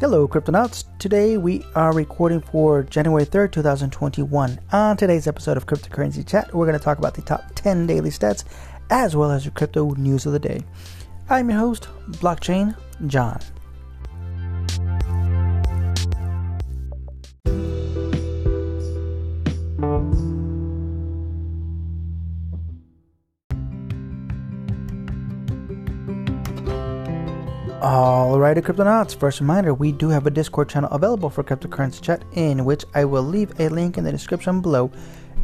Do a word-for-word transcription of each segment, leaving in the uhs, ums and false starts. Hello Cryptonauts, today we are recording for January third, two thousand twenty-one. On today's episode of Cryptocurrency Chat, we're going to talk about the top ten daily stats as well as your crypto news of the day. I'm your host, Blockchain John. Alrighty, Cryptonauts, first reminder, we do have a Discord channel available for Cryptocurrency Chat, in which I will leave a link in the description below.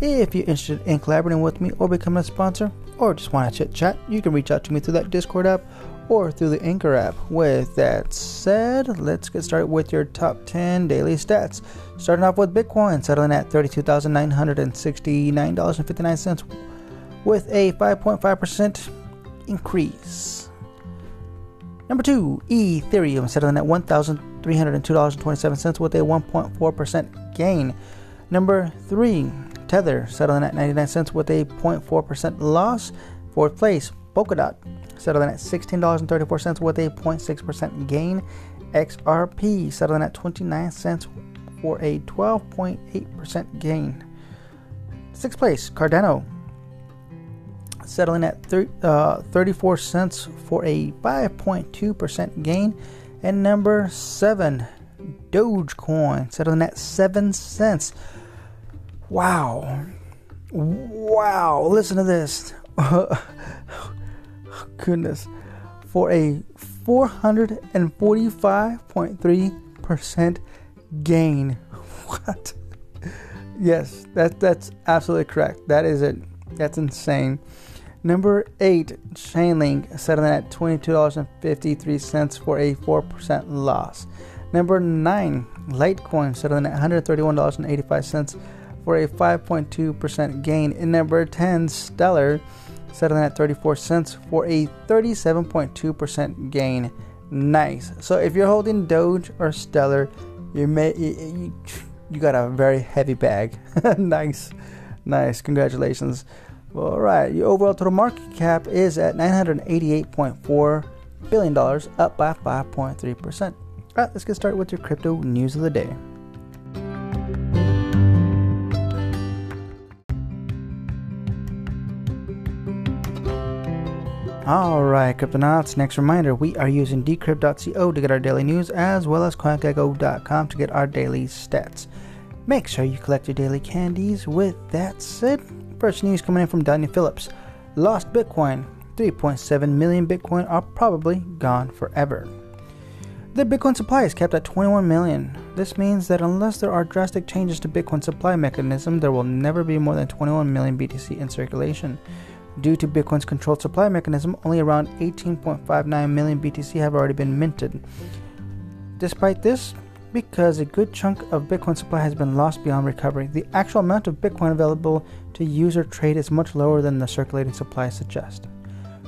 If you're interested in collaborating with me or becoming a sponsor, or just want to chit chat, you can reach out to me through that Discord app or through the Anchor app. With that said, let's get started with your top ten daily stats. Starting off with Bitcoin, settling at thirty-two thousand nine hundred sixty-nine dollars and fifty-nine cents with a five point five percent increase. Number two, Ethereum, settling at one thousand three hundred two dollars and twenty-seven cents with a one point four percent gain. Number three, Tether, settling at ninety-nine cents with a zero point four percent loss. Fourth place, Polkadot, settling at sixteen dollars and thirty-four cents with a zero point six percent gain. X R P, settling at twenty-nine cents for a twelve point eight percent gain. Sixth place, Cardano, settling at thirty, uh, thirty-four cents for a five point two percent gain. And number seven, Dogecoin, settling at seven cents. Wow. Wow. Listen to this. Oh, goodness. For a four hundred forty-five point three percent gain. What? Yes, that, that's absolutely correct. That is it. That's insane. Number eight, Chainlink, settling at twenty-two dollars and fifty-three cents for a four percent loss. Number nine, Litecoin, settling at one hundred thirty-one dollars and eighty-five cents for a five point two percent gain. And number ten, Stellar, settling at thirty-four cents for a thirty-seven point two percent gain. Nice. So if you're holding Doge or Stellar, you may you, you got a very heavy bag. Nice. Nice. Congratulations. All right, your overall total market cap is at nine hundred eighty-eight point four billion dollars, up by five point three percent. All right, let's get started with your crypto news of the day. All right, Cryptonauts, next reminder, we are using decrypt dot co to get our daily news as well as coingecko dot com to get our daily stats. Make sure you collect your daily candies. With that said, first news coming in from Daniel Phillips. Lost Bitcoin. three point seven million Bitcoin are probably gone forever. The Bitcoin supply is capped at twenty-one million. This means that unless there are drastic changes to Bitcoin supply mechanism, there will never be more than twenty-one million B T C in circulation. Due to Bitcoin's controlled supply mechanism, only around eighteen point five nine million B T C have already been minted. Despite this, because a good chunk of Bitcoin supply has been lost beyond recovery, the actual amount of Bitcoin available to use or trade is much lower than the circulating supply suggests.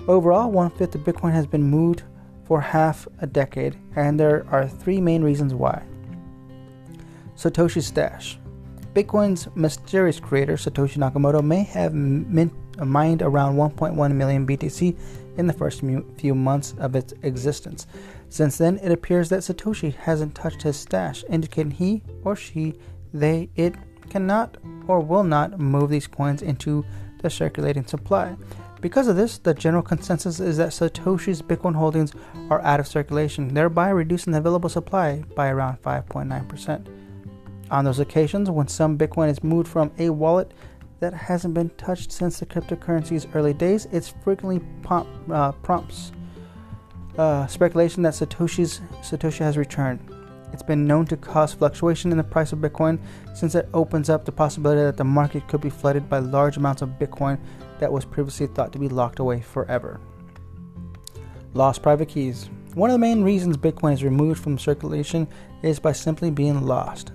Overall, one-fifth of Bitcoin has been moved for half a decade, and there are three main reasons why. Satoshi's stash. Bitcoin's mysterious creator, Satoshi Nakamoto, may have min- mined around one point one million B T C in the first few months of its existence. Since then, it appears that Satoshi hasn't touched his stash, indicating he or she, they, it cannot or will not move these coins into the circulating supply. Because of this, the general consensus is that Satoshi's Bitcoin holdings are out of circulation, thereby reducing the available supply by around five point nine percent. On those occasions, when some Bitcoin is moved from a wallet that hasn't been touched since the cryptocurrency's early days, it frequently pomp, uh, prompts uh, speculation that Satoshi's Satoshi has returned. It's been known to cause fluctuation in the price of Bitcoin, since it opens up the possibility that the market could be flooded by large amounts of Bitcoin that was previously thought to be locked away forever. Lost private keys. One of the main reasons Bitcoin is removed from circulation is by simply being lost.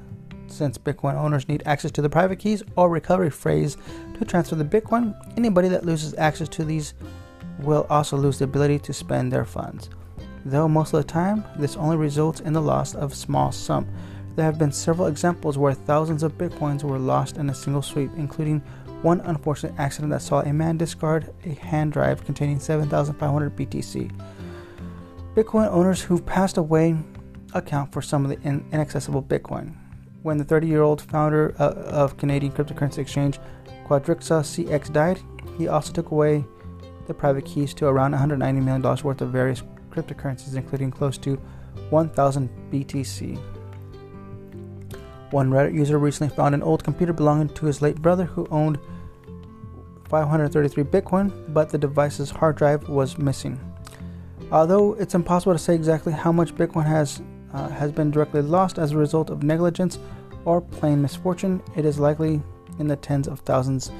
Since Bitcoin owners need access to the private keys or recovery phrase to transfer the Bitcoin, anybody that loses access to these will also lose the ability to spend their funds. Though most of the time, this only results in the loss of small sum. There have been several examples where thousands of Bitcoins were lost in a single sweep, including one unfortunate accident that saw a man discard a hand drive containing seven thousand five hundred B T C. Bitcoin owners who've passed away account for some of the in- inaccessible Bitcoin. When the thirty-year-old founder uh, of Canadian cryptocurrency exchange QuadrigaCX died, he also took away the private keys to around one hundred ninety million dollars worth of various cryptocurrencies, including close to one thousand B T C. One Reddit user recently found an old computer belonging to his late brother who owned five hundred thirty-three Bitcoin, but the device's hard drive was missing. Although it's impossible to say exactly how much Bitcoin has uh, has been directly lost as a result of negligence or plain misfortune, it is likely in the tens of thousands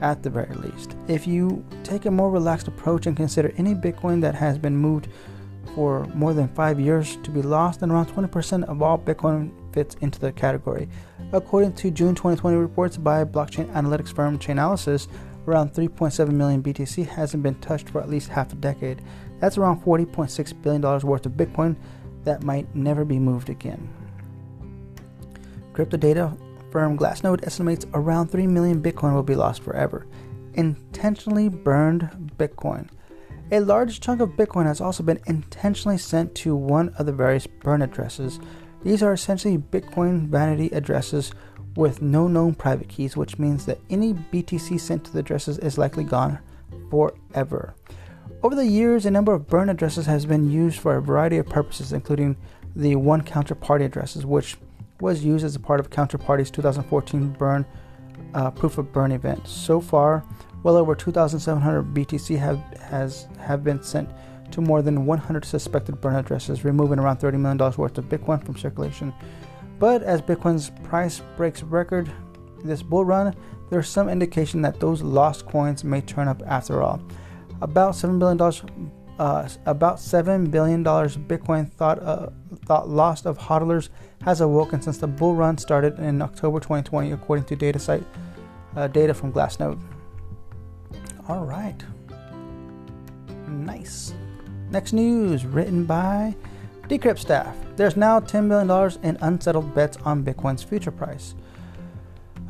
at the very least. If you take a more relaxed approach and consider any Bitcoin that has been moved for more than five years to be lost, then around twenty percent of all Bitcoin fits into the category. According to June twenty twenty reports by blockchain analytics firm Chainalysis, around three point seven million B T C hasn't been touched for at least half a decade. That's around forty point six billion dollars worth of Bitcoin that might never be moved again. Crypto data firm Glassnode estimates around three million Bitcoin will be lost forever. Intentionally burned Bitcoin. A large chunk of Bitcoin has also been intentionally sent to one of the various burn addresses. These are essentially Bitcoin vanity addresses with no known private keys, which means that any B T C sent to the addresses is likely gone forever. Over the years, a number of burn addresses has been used for a variety of purposes, including the one counterparty addresses, which was used as a part of Counterparty's two thousand fourteen burn uh, proof of burn event. So far, well over two thousand seven hundred B T C have has have been sent to more than one hundred suspected burn addresses, removing around thirty million dollars worth of Bitcoin from circulation. But as Bitcoin's price breaks record this bull run, there's some indication that those lost coins may turn up after all. About seven billion dollars uh, about seven billion dollars Bitcoin thought uh, thought lost of hodlers has awoken since the bull run started in October twenty twenty, according to data site uh, data from Glassnode. All right, nice. Next news, written by Decrypt staff. There's now ten billion dollars in unsettled bets on Bitcoin's future price.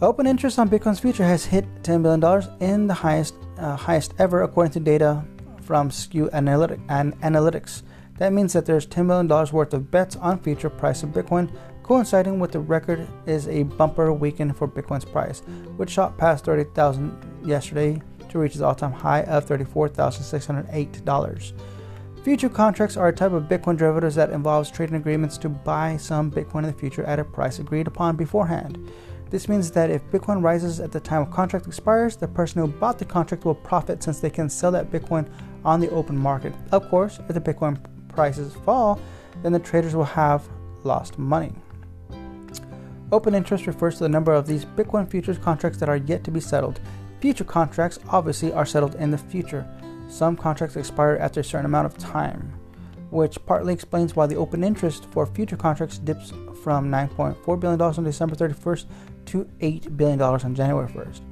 Open interest on Bitcoin's future has hit ten billion dollars in the highest uh, highest ever, according to data from Skew Analytic and Analytics. That means that there's ten billion dollars worth of bets on future price of Bitcoin. Coinciding with the record is a bumper weekend for Bitcoin's price, which shot past thirty thousand dollars yesterday to reach its all-time high of thirty-four thousand six hundred eight dollars. Future contracts are a type of Bitcoin derivatives that involves trading agreements to buy some Bitcoin in the future at a price agreed upon beforehand. This means that if Bitcoin rises at the time a contract expires, the person who bought the contract will profit since they can sell that Bitcoin on the open market. Of course, if the Bitcoin prices fall, then the traders will have lost money. Open interest refers to the number of these Bitcoin futures contracts that are yet to be settled. Future contracts obviously are settled in the future. Some contracts expire after a certain amount of time, which partly explains why the open interest for future contracts dips from nine point four billion dollars on December thirty-first to eight billion dollars on January first.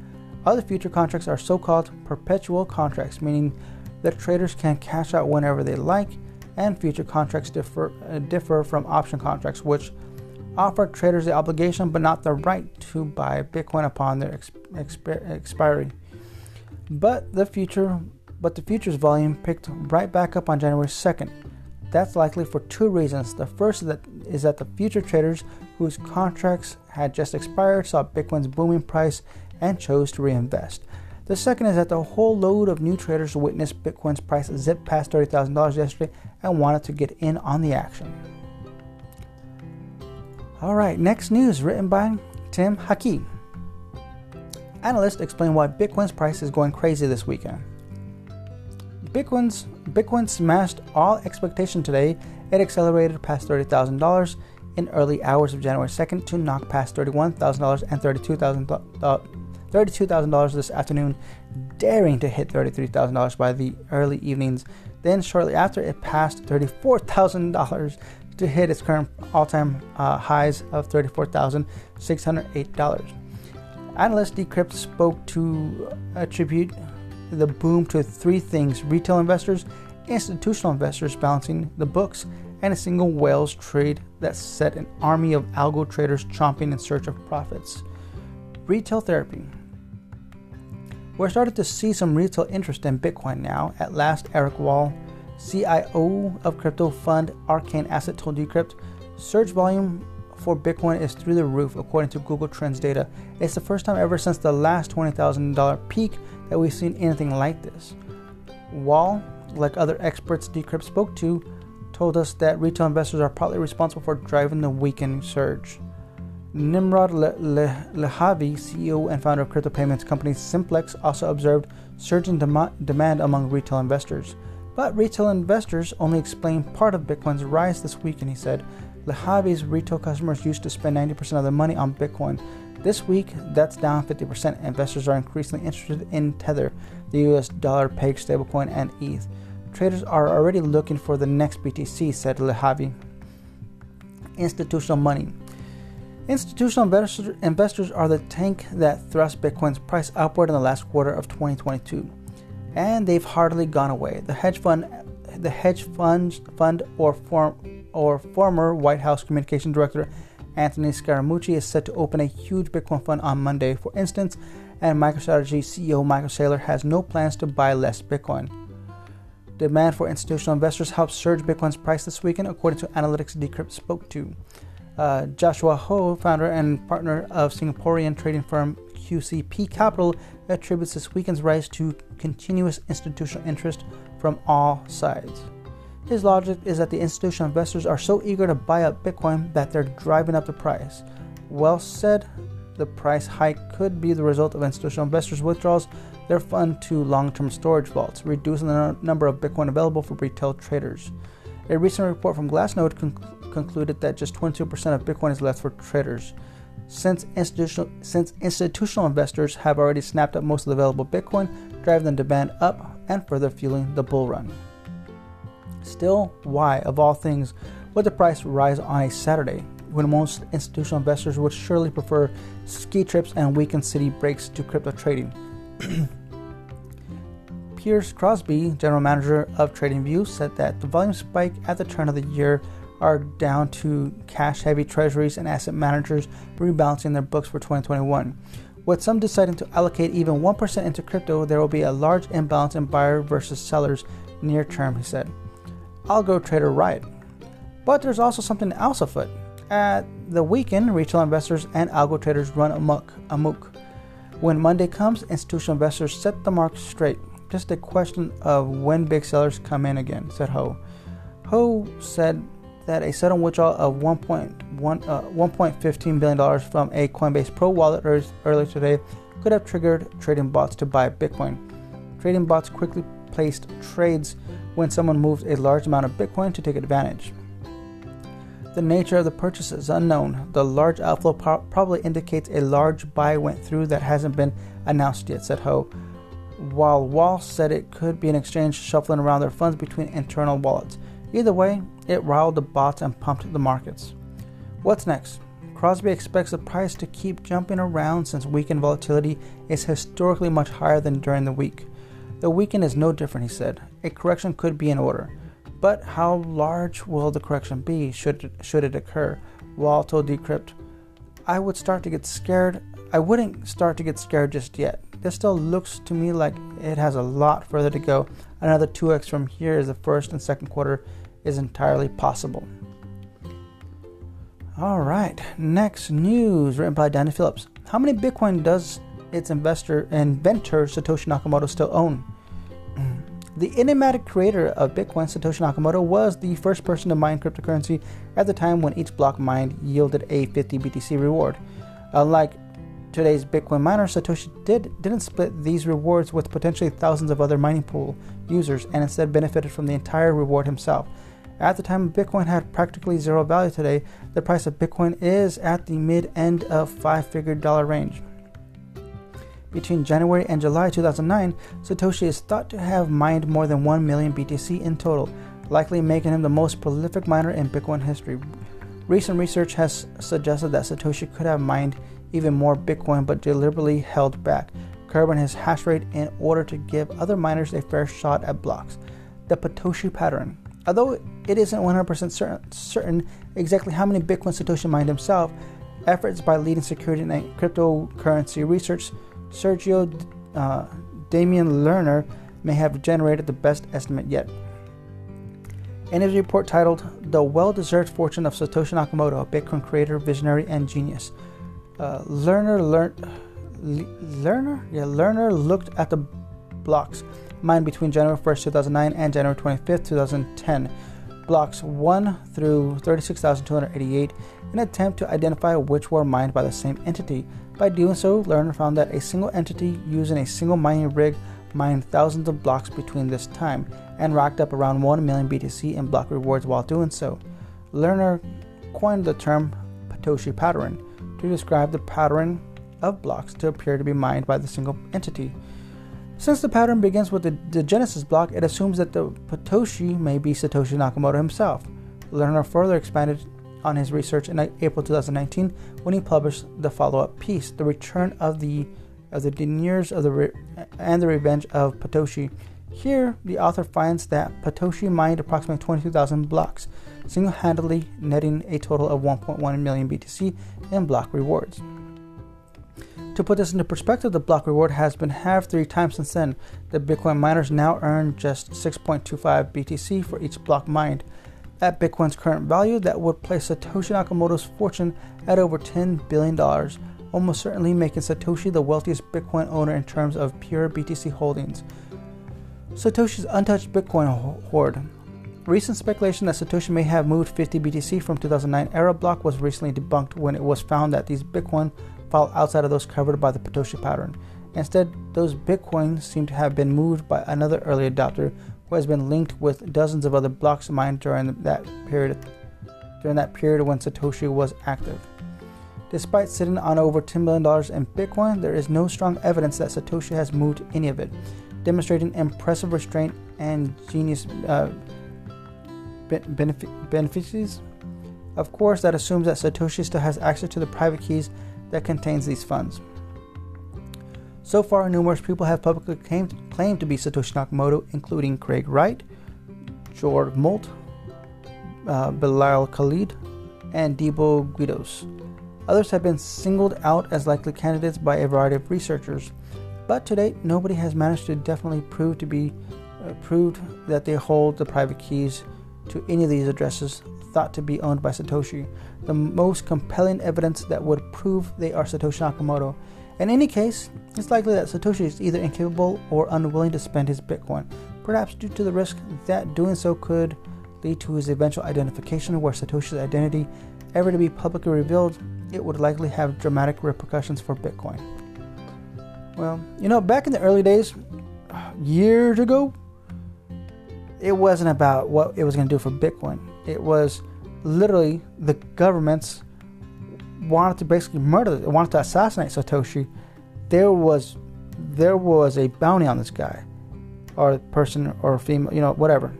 Other future contracts are so-called perpetual contracts, meaning that traders can cash out whenever they like, and future contracts differ, uh, differ from option contracts, which offer traders the obligation but not the right to buy Bitcoin upon their expi- expiry. But the future, but the futures volume picked right back up on January second. That's likely for two reasons. The first is that, is that the future traders whose contracts had just expired saw Bitcoin's booming price and chose to reinvest. The second is that the whole load of new traders witnessed Bitcoin's price zip past thirty thousand dollars yesterday and wanted to get in on the action. All right, next news, written by Tim Hakeem. Analysts explain why Bitcoin's price is going crazy this weekend. Bitcoin's Bitcoin smashed all expectation today. It accelerated past thirty thousand dollars in early hours of January second to knock past thirty-one thousand dollars and thirty-two thousand dollars this afternoon, daring to hit thirty-three thousand dollars by the early evenings. Then shortly after, it passed thirty-four thousand dollars to hit its current all-time uh, highs of thirty-four thousand six hundred eight dollars. Analyst Decrypt spoke to attribute the boom to three things: retail investors, institutional investors balancing the books, and a single whale's trade that set an army of algo traders chomping in search of profits. Retail therapy. We're starting to see some retail interest in Bitcoin now. At last, Eric Wall, C I O of crypto fund Arcane Asset, told Decrypt, Search volume for Bitcoin is through the roof according to Google Trends data. It's the first time ever since the last twenty thousand dollars peak that we've seen anything like this. Wall, like other experts Decrypt spoke to, told us that retail investors are partly responsible for driving the weekend surge. Nimrod Lehavi, C E O and founder of crypto payments company Simplex, also observed surge in dem- demand among retail investors. But retail investors only explain part of Bitcoin's rise this week, and he said, Lehavi's retail customers used to spend ninety percent of their money on Bitcoin. This week, that's down fifty percent. Investors are increasingly interested in Tether, the U S dollar pegged stablecoin, and E T H. Traders are already looking for the next B T C, said Lehavi. Institutional money. Institutional investor, investors are the tank that thrust Bitcoin's price upward in the last quarter of twenty twenty-two, and they've hardly gone away. The hedge fund, the hedge funds fund or form or former White House communication director Anthony Scaramucci is set to open a huge Bitcoin fund on Monday, for instance, and MicroStrategy C E O Michael Saylor has no plans to buy less Bitcoin. Demand for institutional investors helped surge Bitcoin's price this weekend, according to Analytics Decrypt spoke to. Uh, Joshua Ho, founder and partner of Singaporean trading firm Q C P Capital, attributes this weekend's rise to continuous institutional interest from all sides. His logic is that the institutional investors are so eager to buy up Bitcoin that they're driving up the price. Well said, the price hike could be the result of institutional investors' withdrawals their fund to long-term storage vaults, reducing the n- number of Bitcoin available for retail traders. A recent report from Glassnode conc- concluded that just twenty-two percent of Bitcoin is left for traders. Since institutional, since institutional investors have already snapped up most of the available Bitcoin, driving the demand up and further fueling the bull run. Still, why, of all things, would the price rise on a Saturday, when most institutional investors would surely prefer ski trips and weekend city breaks to crypto trading? Pierce Crosby, general manager of TradingView, said that the volume spike at the turn of the year are down to cash-heavy treasuries and asset managers rebalancing their books for twenty twenty-one. With some deciding to allocate even one percent into crypto, there will be a large imbalance in buyer versus sellers near term, he said. Algo trader riot. But there's also something else afoot. At the weekend, retail investors and algo traders run amok. amok. When Monday comes, institutional investors set the mark straight. Just a question of when big sellers come in again, said Ho. Ho said that a sudden withdrawal of one point one, uh, one point one five billion dollars from a Coinbase Pro wallet earlier today could have triggered trading bots to buy Bitcoin. Trading bots quickly placed trades when someone moved a large amount of Bitcoin to take advantage. The nature of the purchase is unknown. The large outflow pro- probably indicates a large buy went through that hasn't been announced yet, said Ho, while Wall said it could be an exchange shuffling around their funds between internal wallets. Either way, it riled the bots and pumped the markets. What's next? Crosby expects the price to keep jumping around since weekend volatility is historically much higher than during the week. The weekend is no different, he said. A correction could be in order. But how large will the correction be should it, should it occur? Wall told Decrypt, I would start to get scared. I wouldn't start to get scared just yet. This still looks to me like it has a lot further to go. Another two x from here is the first and second quarter is entirely possible. All right, next news written by Daniel Phillips. How many Bitcoin does its investor inventor Satoshi Nakamoto still own? The enigmatic creator of Bitcoin, Satoshi Nakamoto, was the first person to mine cryptocurrency at the time when each block mined yielded a fifty B T C reward. Unlike today's Bitcoin miner, Satoshi did, didn't split these rewards with potentially thousands of other mining pool users and instead benefited from the entire reward himself. At the time, Bitcoin had practically zero value today. The price of Bitcoin is at the mid-end of five-figure dollar range. Between January and July two thousand nine, Satoshi is thought to have mined more than one million B T C in total, likely making him the most prolific miner in Bitcoin history. Recent research has suggested that Satoshi could have mined even more Bitcoin but deliberately held back, curbing his hash rate in order to give other miners a fair shot at blocks. The Patoshi Pattern. Although it isn't one hundred percent certain, certain exactly how many Bitcoin Satoshi mined himself, efforts by leading security and cryptocurrency research Sergio uh, Damian Lerner may have generated the best estimate yet. in his report titled The Well-Deserved Fortune of Satoshi Nakamoto, Bitcoin Creator, Visionary, and Genius. Uh, Lerner, learnt, Lerner? Yeah, Lerner looked at the blocks mined between January first, two thousand nine and January twenty-fifth, two thousand ten, blocks one through thirty-six thousand two hundred eighty-eight, in an attempt to identify which were mined by the same entity. By doing so, Lerner found that a single entity using a single mining rig mined thousands of blocks between this time and racked up around one million B T C in block rewards while doing so. Lerner coined the term Patoshi Pattern to describe the pattern of blocks to appear to be mined by the single entity. Since the pattern begins with the, the Genesis block, it assumes that the Patoshi may be Satoshi Nakamoto himself. Lerner further expanded on his research in April twenty nineteen when he published the follow-up piece, The Return of the of the Deniers of the Re- and the Revenge of Patoshi. Here, the author finds that Patoshi mined approximately twenty-two thousand blocks, single-handedly netting a total of one point one million B T C in block rewards. To put this into perspective, the block reward has been halved three times since then. The Bitcoin miners now earn just six point two five B T C for each block mined. At Bitcoin's current value, that would place Satoshi Nakamoto's fortune at over ten billion dollars, almost certainly making Satoshi the wealthiest Bitcoin owner in terms of pure B T C holdings. Satoshi's untouched Bitcoin hoard. Recent speculation that Satoshi may have moved fifty B T C from two thousand nine era block was recently debunked when it was found that these Bitcoin fall outside of those covered by the Patoshi pattern. Instead, those Bitcoins seem to have been moved by another early adopter who has been linked with dozens of other blocks mined during that period during that period when Satoshi was active. Despite sitting on over ten billion dollars in Bitcoin, there is no strong evidence that Satoshi has moved any of it, demonstrating impressive restraint and genius uh, benef- benefices. Of course, that assumes that Satoshi still has access to the private keys that contains these funds. So far, numerous people have publicly claimed, claimed to be Satoshi Nakamoto, including Craig Wright, George Molt, uh, Bilal Khalid, and Debo Guidos. Others have been singled out as likely candidates by a variety of researchers, but to date, nobody has managed to definitely prove to be uh, proved that they hold the private keys to any of these addresses thought to be owned by Satoshi, the most compelling evidence that would prove they are Satoshi Nakamoto. In any case, it's likely that Satoshi is either incapable or unwilling to spend his Bitcoin, perhaps due to the risk that doing so could lead to his eventual identification. Were Satoshi's identity ever to be publicly revealed, it would likely have dramatic repercussions for Bitcoin. Well, you know, back in the early days, years ago, it wasn't about what it was going to do for Bitcoin. It was literally the governments wanted to basically murder, they wanted to assassinate Satoshi. There was there was a bounty on this guy, or person, or female, you know, whatever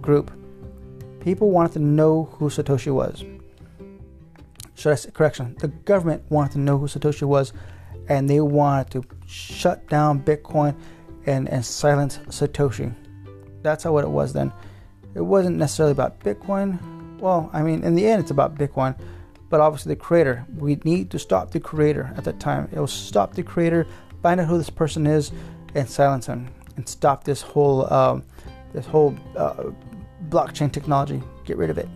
group. People wanted to know who Satoshi was. Should I say, correction, the government wanted to know who Satoshi was, and they wanted to shut down Bitcoin and, and silence Satoshi. That's how what it was then. It wasn't necessarily about Bitcoin. Well, I mean, in the end, it's about Bitcoin, but obviously the creator. We need to stop the creator at that time. It was stop the creator, find out who this person is, and silence him, and stop this whole um, this whole uh, blockchain technology. Get rid of it.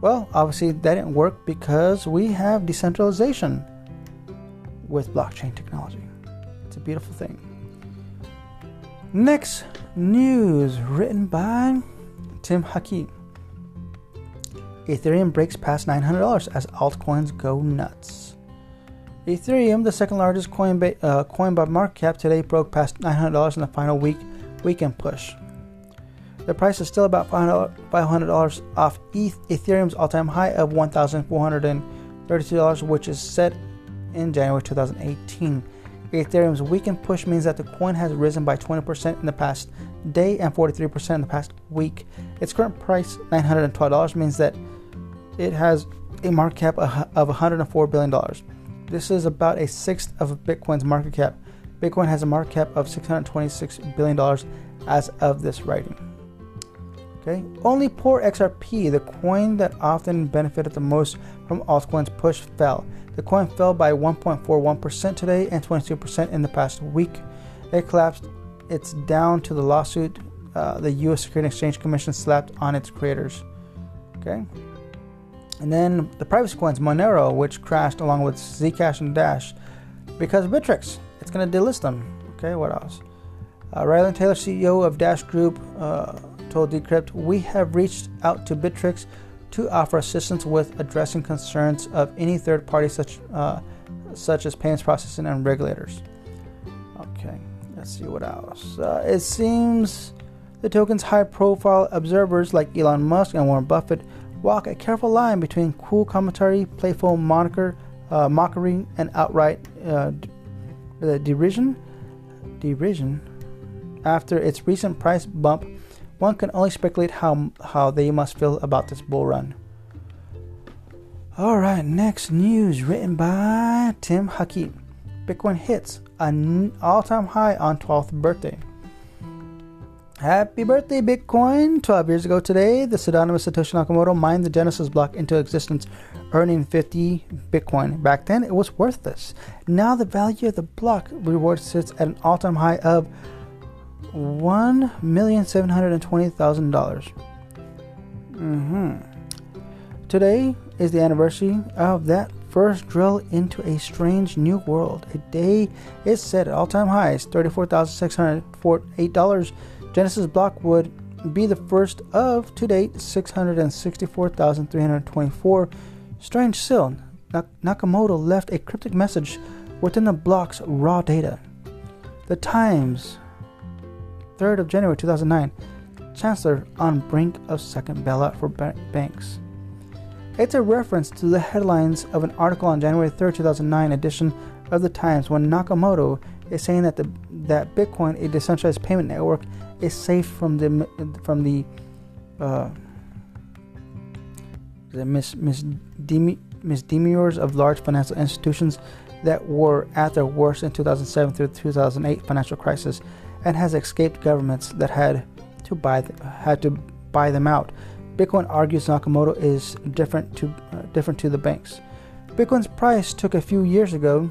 Well, obviously that didn't work because we have decentralization with blockchain technology. It's a beautiful thing. Next news, written by Tim Hakeem. Ethereum breaks past nine hundred dollars as altcoins go nuts. Ethereum, the second largest coin, ba- uh, coin by market cap, today broke past nine hundred dollars in the final week weekend push. The price is still about five hundred dollars off E T H, Ethereum's all-time high of one thousand four hundred thirty-two dollars, which is set in January twenty eighteen. Ethereum's weekend push means that the coin has risen by twenty percent in the past day and forty-three percent in the past week. Its current price, nine hundred twelve dollars, means that it has a market cap of one hundred four billion dollars. This is about a sixth of Bitcoin's market cap. Bitcoin has a market cap of six hundred twenty-six billion dollars as of this writing. Okay. Only poor X R P, the coin that often benefited the most from altcoins push, fell. The coin fell by one point four one percent today and twenty-two percent in the past week. It collapsed. It's down to the lawsuit uh, the U S Securities and Exchange Commission slapped on its creators. Okay. And then the privacy coins, Monero, which crashed along with Zcash and Dash because of Bittrex. It's going to delist them. Okay, what else? Uh, Rylan Taylor, C E O of Dash Group, uh, told Decrypt, "We have reached out to Bittrex to offer assistance with addressing concerns of any third party such uh, such as payments processing and regulators." Okay, let's see what else. Uh, it seems the token's high-profile observers like Elon Musk and Warren Buffett walk a careful line between cool commentary, playful moniker, uh, mockery, and outright uh, de- derision. Derision. After its recent price bump, one can only speculate how how they must feel about this bull run. All right, next news written by Tim Hakeem. Bitcoin hits an all-time high on twelfth birthday. Happy birthday, Bitcoin! twelve years ago today, the pseudonymous Satoshi Nakamoto mined the Genesis block into existence, earning fifty Bitcoin. Back then, it was worthless. Now the value of the block reward sits at an all-time high of one million seven hundred twenty thousand dollars. Mm-hmm. Today is the anniversary of that first drill into a strange new world. A day is set at all-time highs, thirty-four thousand six hundred eight dollars. Genesis block would be the first of, to date, six hundred sixty-four thousand three hundred twenty-four. Strange still, Nakamoto left a cryptic message within the block's raw data. The Times, third of January two thousand nine, Chancellor on brink of second bailout for ba- banks. It's a reference to the headlines of an article on January third, two thousand nine edition of the Times when Nakamoto is saying that the that Bitcoin, a decentralized payment network, is safe from the from the uh, the mis, mis, demi, misdemeanors of large financial institutions that were at their worst in two thousand seven through two thousand eight financial crisis, and has escaped governments that had to buy th- had to buy them out. Bitcoin, argues Nakamoto, is different to uh, different to the banks. Bitcoin's price took a few years ago.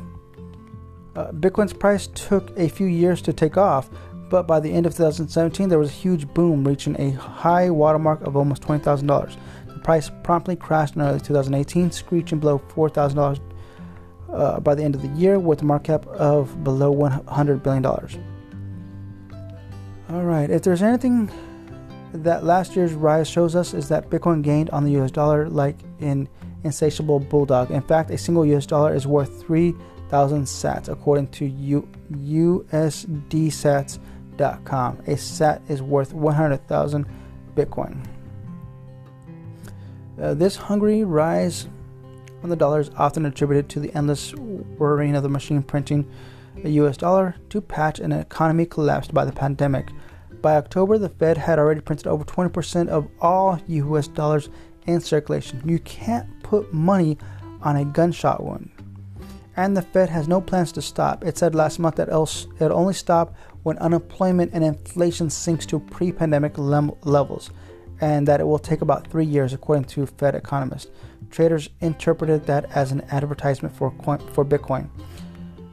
Uh, Bitcoin's price took a few years to take off, but by the end of two thousand seventeen, there was a huge boom, reaching a high watermark of almost twenty thousand dollars. The price promptly crashed in early two thousand eighteen, screeching below four thousand dollars uh, by the end of the year, with a market cap of below one hundred billion dollars. All right, if there's anything that last year's rise shows us, is that Bitcoin gained on the U S dollar like an insatiable bulldog. In fact, a single U S dollar is worth three thousand sats, according to U- U S D sats dot com. A sat is worth one hundred thousand Bitcoin. Uh, this hungry rise on the dollar is often attributed to the endless whirring of the machine printing a U S dollar to patch an economy collapsed by the pandemic. By October, the Fed had already printed over twenty percent of all U S dollars in circulation. You can't put money on a gunshot wound. And the Fed has no plans to stop. It said last month that it'll only stop when unemployment and inflation sinks to pre-pandemic lem- levels, and that it will take about three years, according to Fed economists. Traders interpreted that as an advertisement for coin- for Bitcoin.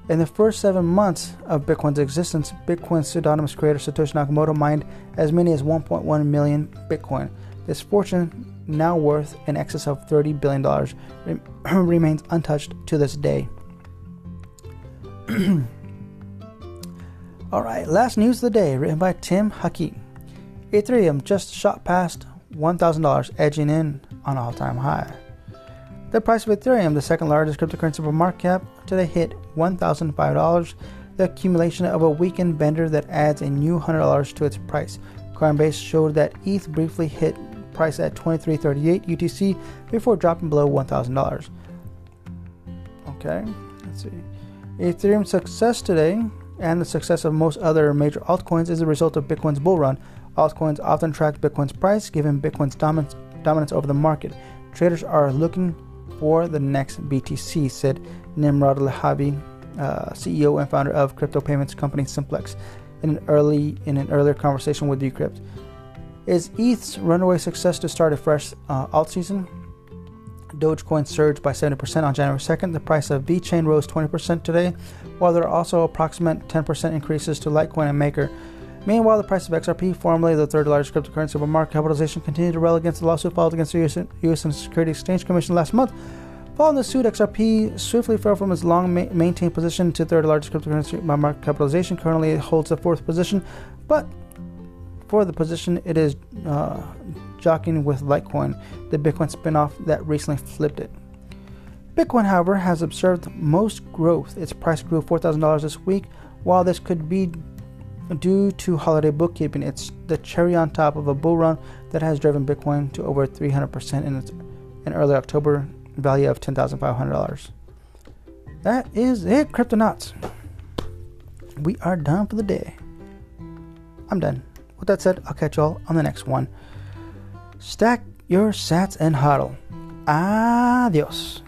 In the first seven months of Bitcoin's existence, Bitcoin's pseudonymous creator Satoshi Nakamoto mined as many as one point one million Bitcoin. This fortune, now worth in excess of thirty billion dollars, re- remains untouched to this day. All right, last news of the day, written by Tim Hakeem. Ethereum just shot past one thousand dollars, edging in on all-time high. The price of Ethereum, the second largest cryptocurrency by market cap, today hit one thousand five dollars, the accumulation of a weekend bender that adds a new one hundred dollars to its price. Coinbase showed that E T H briefly hit price at twenty-three thirty-eight U T C before dropping below one thousand dollars. Okay, let's see. Ethereum's success today and the success of most other major altcoins is the result of Bitcoin's bull run. Altcoins often track Bitcoin's price, given Bitcoin's dominance, dominance over the market. Traders are looking for the next B T C, said Nimrod Lehavi, uh, C E O and founder of crypto payments company Simplex, in an early in an earlier conversation with Decrypt. Is E T H's runaway success to start a fresh uh, alt season? Dogecoin surged by seventy percent on January second. The price of VeChain rose twenty percent today, while there are also approximate ten percent increases to Litecoin and Maker. Meanwhile, the price of X R P, formerly the third largest cryptocurrency by market capitalization, continued to rail against the lawsuit filed against the U S Securities Exchange Commission last month. Following the suit, X R P swiftly fell from its long-maintained position to third largest cryptocurrency by market capitalization. Currently, it holds the fourth position, but for the position, it is uh, jockeying with Litecoin, the Bitcoin spinoff that recently flipped it. Bitcoin, however, has observed most growth. Its price grew four thousand dollars this week. While this could be due to holiday bookkeeping, it's the cherry on top of a bull run that has driven Bitcoin to over three hundred percent in, its, in early October. Value of ten thousand five hundred dollars. That is it, Cryptonauts. We are done for the day. I'm done. With that said, I'll catch y'all on the next one. Stack your sats and hodl. Adios.